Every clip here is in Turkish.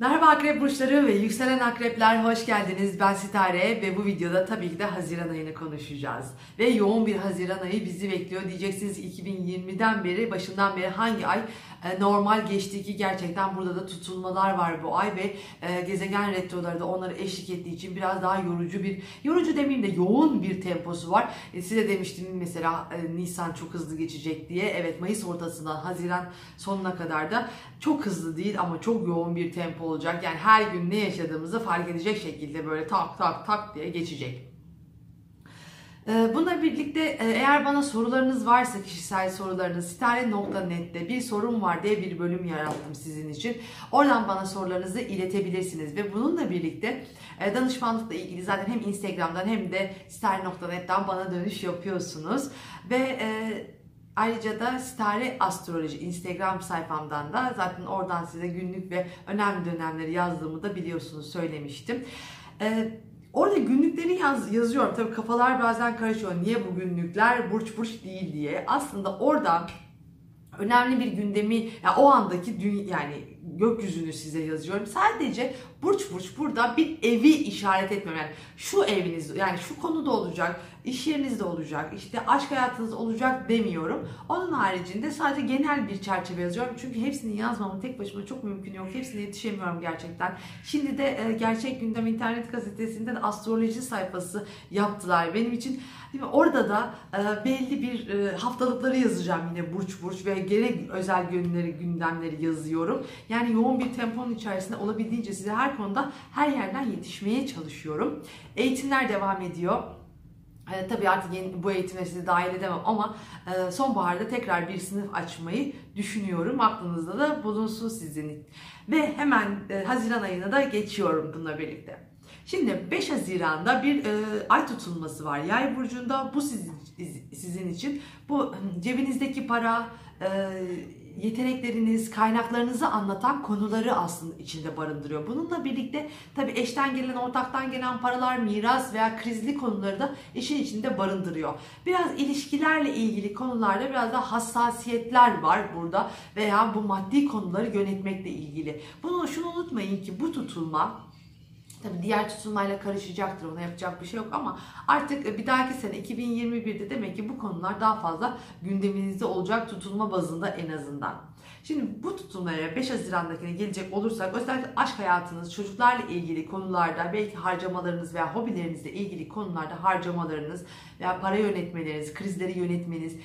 Merhaba akrep burçları ve yükselen akrepler, hoş geldiniz. Ben Sitare ve bu videoda tabii ki de Haziran ayını konuşacağız. Ve yoğun bir Haziran ayı bizi bekliyor. Diyeceksiniz 2020'den beri, başından beri hangi ay normal geçti ki? Gerçekten burada da tutulmalar var bu ay ve gezegen retroları da onlara eşlik ettiği için biraz daha yorucu demeyeyim de yoğun bir temposu var. Size demiştim mesela Nisan çok hızlı geçecek diye. Evet, Mayıs ortasından Haziran sonuna kadar da çok hızlı değil ama çok yoğun bir tempo olacak. Yani her gün ne yaşadığımızı fark edecek şekilde böyle tak tak tak diye geçecek. Bununla birlikte eğer bana sorularınız varsa, kişisel sorularınız, sitare.net'te bir sorun var diye bir bölüm yarattım sizin için. Oradan bana sorularınızı iletebilirsiniz ve bununla birlikte danışmanlıkla ilgili zaten hem Instagram'dan hem de sitare.net'ten bana dönüş yapıyorsunuz. Ve ayrıca da Stare Astroloji Instagram sayfamdan da zaten oradan size günlük ve önemli dönemleri yazdığımı da biliyorsunuz, söylemiştim. Orada günlükleri yazıyorum. Tabii kafalar bazen karışıyor. Niye bu günlükler burç burç değil diye. Aslında orada önemli bir gündemi, yani o andaki yani gökyüzünü size yazıyorum. Sadece burç burç burada bir evi işaret etmiyorum. Yani şu eviniz, yani şu konuda olacak, iş yerinizde olacak, işte aşk hayatınız olacak demiyorum. Onun haricinde sadece genel bir çerçeve yazıyorum. Çünkü hepsini yazmamın tek başıma çok mümkün yok. Hepsine yetişemiyorum gerçekten. Şimdi de Gerçek Gündem internet gazetesinden astroloji sayfası yaptılar benim için. Orada da belli bir haftalıkları yazacağım yine burç burç ve gerek özel günleri, gündemleri yazıyorum. Yani yoğun bir temponun içerisinde olabildiğince size her konuda, her yerden yetişmeye çalışıyorum. Eğitimler devam ediyor. Tabii artık bu eğitime sizi dahil edemem ama sonbaharda tekrar bir sınıf açmayı düşünüyorum. Aklınızda da bulunsun sizin. Ve hemen Haziran ayına da geçiyorum bununla birlikte. Şimdi 5 Haziran'da bir ay tutulması var Yay burcunda. Bu sizin için. Bu cebinizdeki para, yetenekleriniz, kaynaklarınızı anlatan konuları aslında içinde barındırıyor. Bununla birlikte tabii eşten gelen, ortaktan gelen paralar, miras veya krizli konuları da işin içinde barındırıyor. Biraz ilişkilerle ilgili konularda biraz da hassasiyetler var burada veya bu maddi konuları yönetmekle ilgili. Şunu unutmayın ki bu tutulma, tabii diğer tutulmayla karışacaktır, ona yapacak bir şey yok ama artık bir dahaki sene 2021'de demek ki bu konular daha fazla gündeminizde olacak, tutulma bazında en azından. Şimdi bu tutulmaya 5 Haziran'dakine gelecek olursak, özellikle aşk hayatınız, çocuklarla ilgili konularda belki harcamalarınız veya hobilerinizle ilgili konularda harcamalarınız veya para yönetmeleriniz, krizleri yönetmeniz,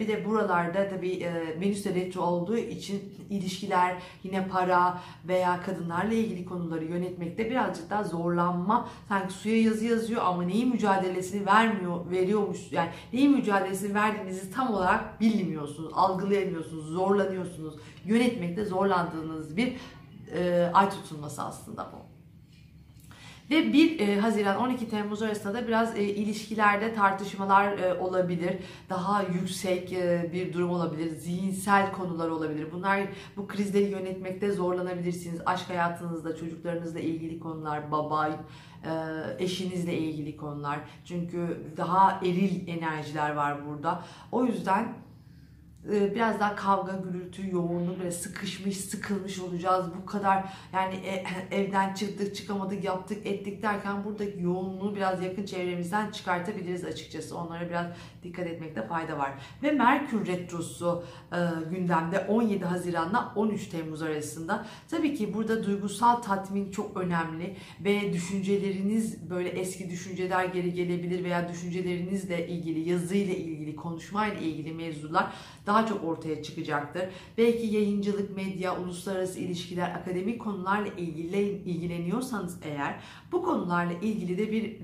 bir de buralarda tabii Venüs retro olduğu için ilişkiler, yine para veya kadınlarla ilgili konuları yönetmekte birazcık daha zorlanma, sanki suya yazı yazıyor ama neyin mücadelesini veriyormuş, yani neyin mücadelesini verdiğinizi tam olarak bilmiyorsunuz, algılayamıyorsunuz, zorlanıyorsunuz. Yönetmekte zorlandığınız bir ay tutulması aslında bu. Ve 1 Haziran 12 Temmuz arasında da biraz ilişkilerde tartışmalar olabilir. Daha yüksek bir durum olabilir. Zihinsel konular olabilir. Bu krizleri yönetmekte zorlanabilirsiniz. Aşk hayatınızda, çocuklarınızla ilgili konular, eşinizle ilgili konular. Çünkü daha eril enerjiler var burada. O yüzden biraz daha kavga, gürültü, yoğunluğu, böyle sıkışmış, sıkılmış olacağız. Bu kadar yani evden çıktık, çıkamadık, yaptık, ettik derken buradaki yoğunluğu biraz yakın çevremizden çıkartabiliriz açıkçası. Onlara biraz dikkat etmekte fayda var. Ve Merkür Retrosu gündemde 17 Haziran'la 13 Temmuz arasında. Tabii ki burada duygusal tatmin çok önemli ve düşünceleriniz, böyle eski düşünceler geri gelebilir veya düşüncelerinizle ilgili, yazıyla ilgili, konuşmayla ilgili mevzular daha çok ortaya çıkacaktır. Belki yayıncılık, medya, uluslararası ilişkiler, akademik konularla ilgileniyorsanız eğer, bu konularla ilgili de bir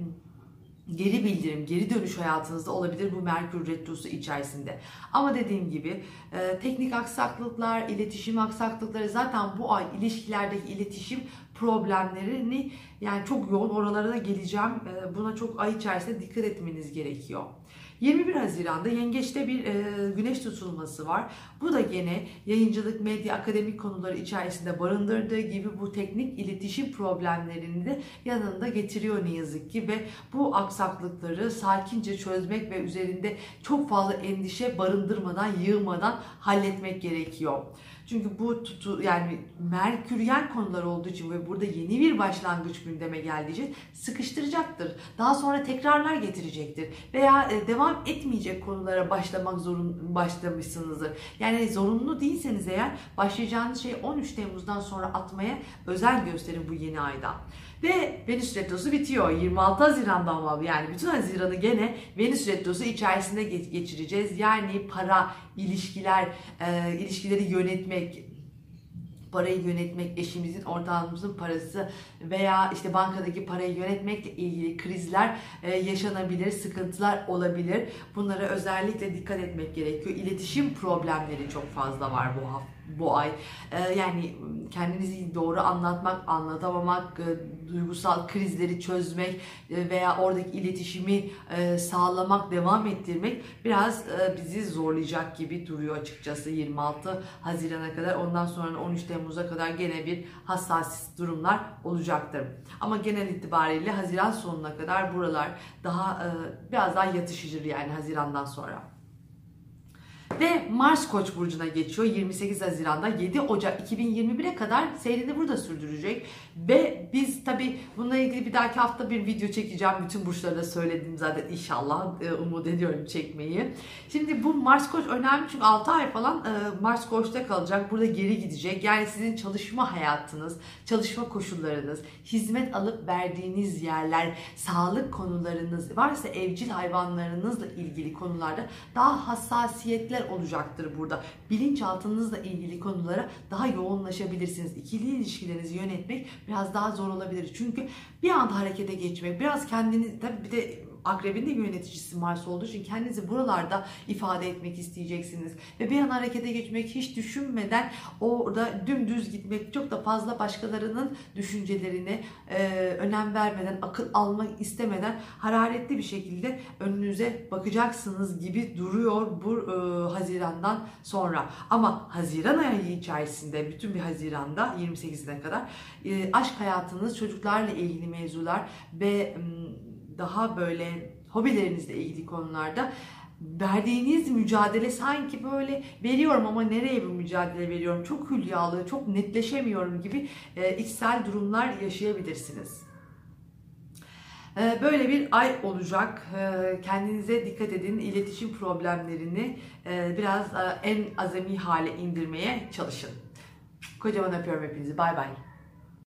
geri bildirim, geri dönüş hayatınızda olabilir bu Merkür Retrosu içerisinde. Ama dediğim gibi teknik aksaklıklar, iletişim aksaklıkları, zaten bu ay ilişkilerdeki iletişim problemlerini, yani çok yoğun, oralara da geleceğim. Buna çok ay içerisinde dikkat etmeniz gerekiyor. 21 Haziran'da Yengeç'te bir güneş tutulması var. Bu da gene yayıncılık, medya, akademik konuları içerisinde barındırdığı gibi bu teknik iletişim problemlerini de yanında getiriyor ne yazık ki ve bu aksaklıkları sakince çözmek ve üzerinde çok fazla endişe barındırmadan, yığmadan halletmek gerekiyor. Çünkü bu yani Merküryen konular olduğu için ve burada yeni bir başlangıç gündeme geldiği sıkıştıracaktır. Daha sonra tekrarlar getirecektir. Veya devam etmeyecek konulara başlamışsınızdır. Yani zorunlu değilseniz eğer başlayacağınız şeyi 13 Temmuz'dan sonra atmaya özen gösterin bu yeni ayda. Ve Venüs retrosu bitiyor 26 Haziran'da ama yani bütün Haziran'ı gene Venüs retrosu içerisinde geçireceğiz. Yani para, ilişkiler, ilişkileri yönetmek, parayı yönetmek, eşimizin, ortağımızın parası veya işte bankadaki parayı yönetmekle ilgili krizler yaşanabilir, sıkıntılar olabilir. Bunlara özellikle dikkat etmek gerekiyor. İletişim problemleri çok fazla var bu hafta. Bu ay yani kendinizi doğru anlatmak, anlatamamak, duygusal krizleri çözmek veya oradaki iletişimi sağlamak, devam ettirmek biraz bizi zorlayacak gibi duruyor açıkçası 26 Haziran'a kadar. Ondan sonra 13 Temmuz'a kadar gene bir hassas durumlar olacaktır. Ama genel itibariyle Haziran sonuna kadar buralar daha biraz daha yatışıcı yani Haziran'dan sonra. Ve Mars Koç burcuna geçiyor 28 Haziran'da 7 Ocak 2021'e kadar seyrini burada sürdürecek ve biz tabi bununla ilgili bir dahaki hafta bir video çekeceğim, bütün burçları da söyledim zaten, inşallah umut ediyorum çekmeyi. Şimdi bu Mars Koç önemli çünkü 6 ay falan Mars Koç'ta kalacak, burada geri gidecek. Yani sizin çalışma hayatınız, çalışma koşullarınız, hizmet alıp verdiğiniz yerler, sağlık konularınız varsa evcil hayvanlarınızla ilgili konularda daha hassasiyetler olacaktır burada. Bilinçaltınızla ilgili konulara daha yoğunlaşabilirsiniz. İkili ilişkilerinizi yönetmek biraz daha zor olabilir. Çünkü bir anda harekete geçmek, biraz kendiniz, tabii bir de Akrebin de yöneticisi Mars olduğu için kendinizi buralarda ifade etmek isteyeceksiniz. Ve bir an harekete geçmek, hiç düşünmeden orada dümdüz gitmek, çok da fazla başkalarının düşüncelerine önem vermeden, akıl almak istemeden hararetli bir şekilde önünüze bakacaksınız gibi duruyor bu Haziran'dan sonra. Ama Haziran ayı içerisinde, bütün bir Haziran'da 28'ine kadar aşk hayatınız, çocuklarla ilgili mevzular ve daha böyle hobilerinizle ilgili konularda verdiğiniz mücadele, sanki böyle veriyorum ama nereye bu mücadele veriyorum, çok hülyalı, çok netleşemiyorum gibi içsel durumlar yaşayabilirsiniz. Böyle bir ay olacak. Kendinize dikkat edin. İletişim problemlerini biraz en azami hale indirmeye çalışın. Kocaman öpüyorum hepinizi. Bay bay.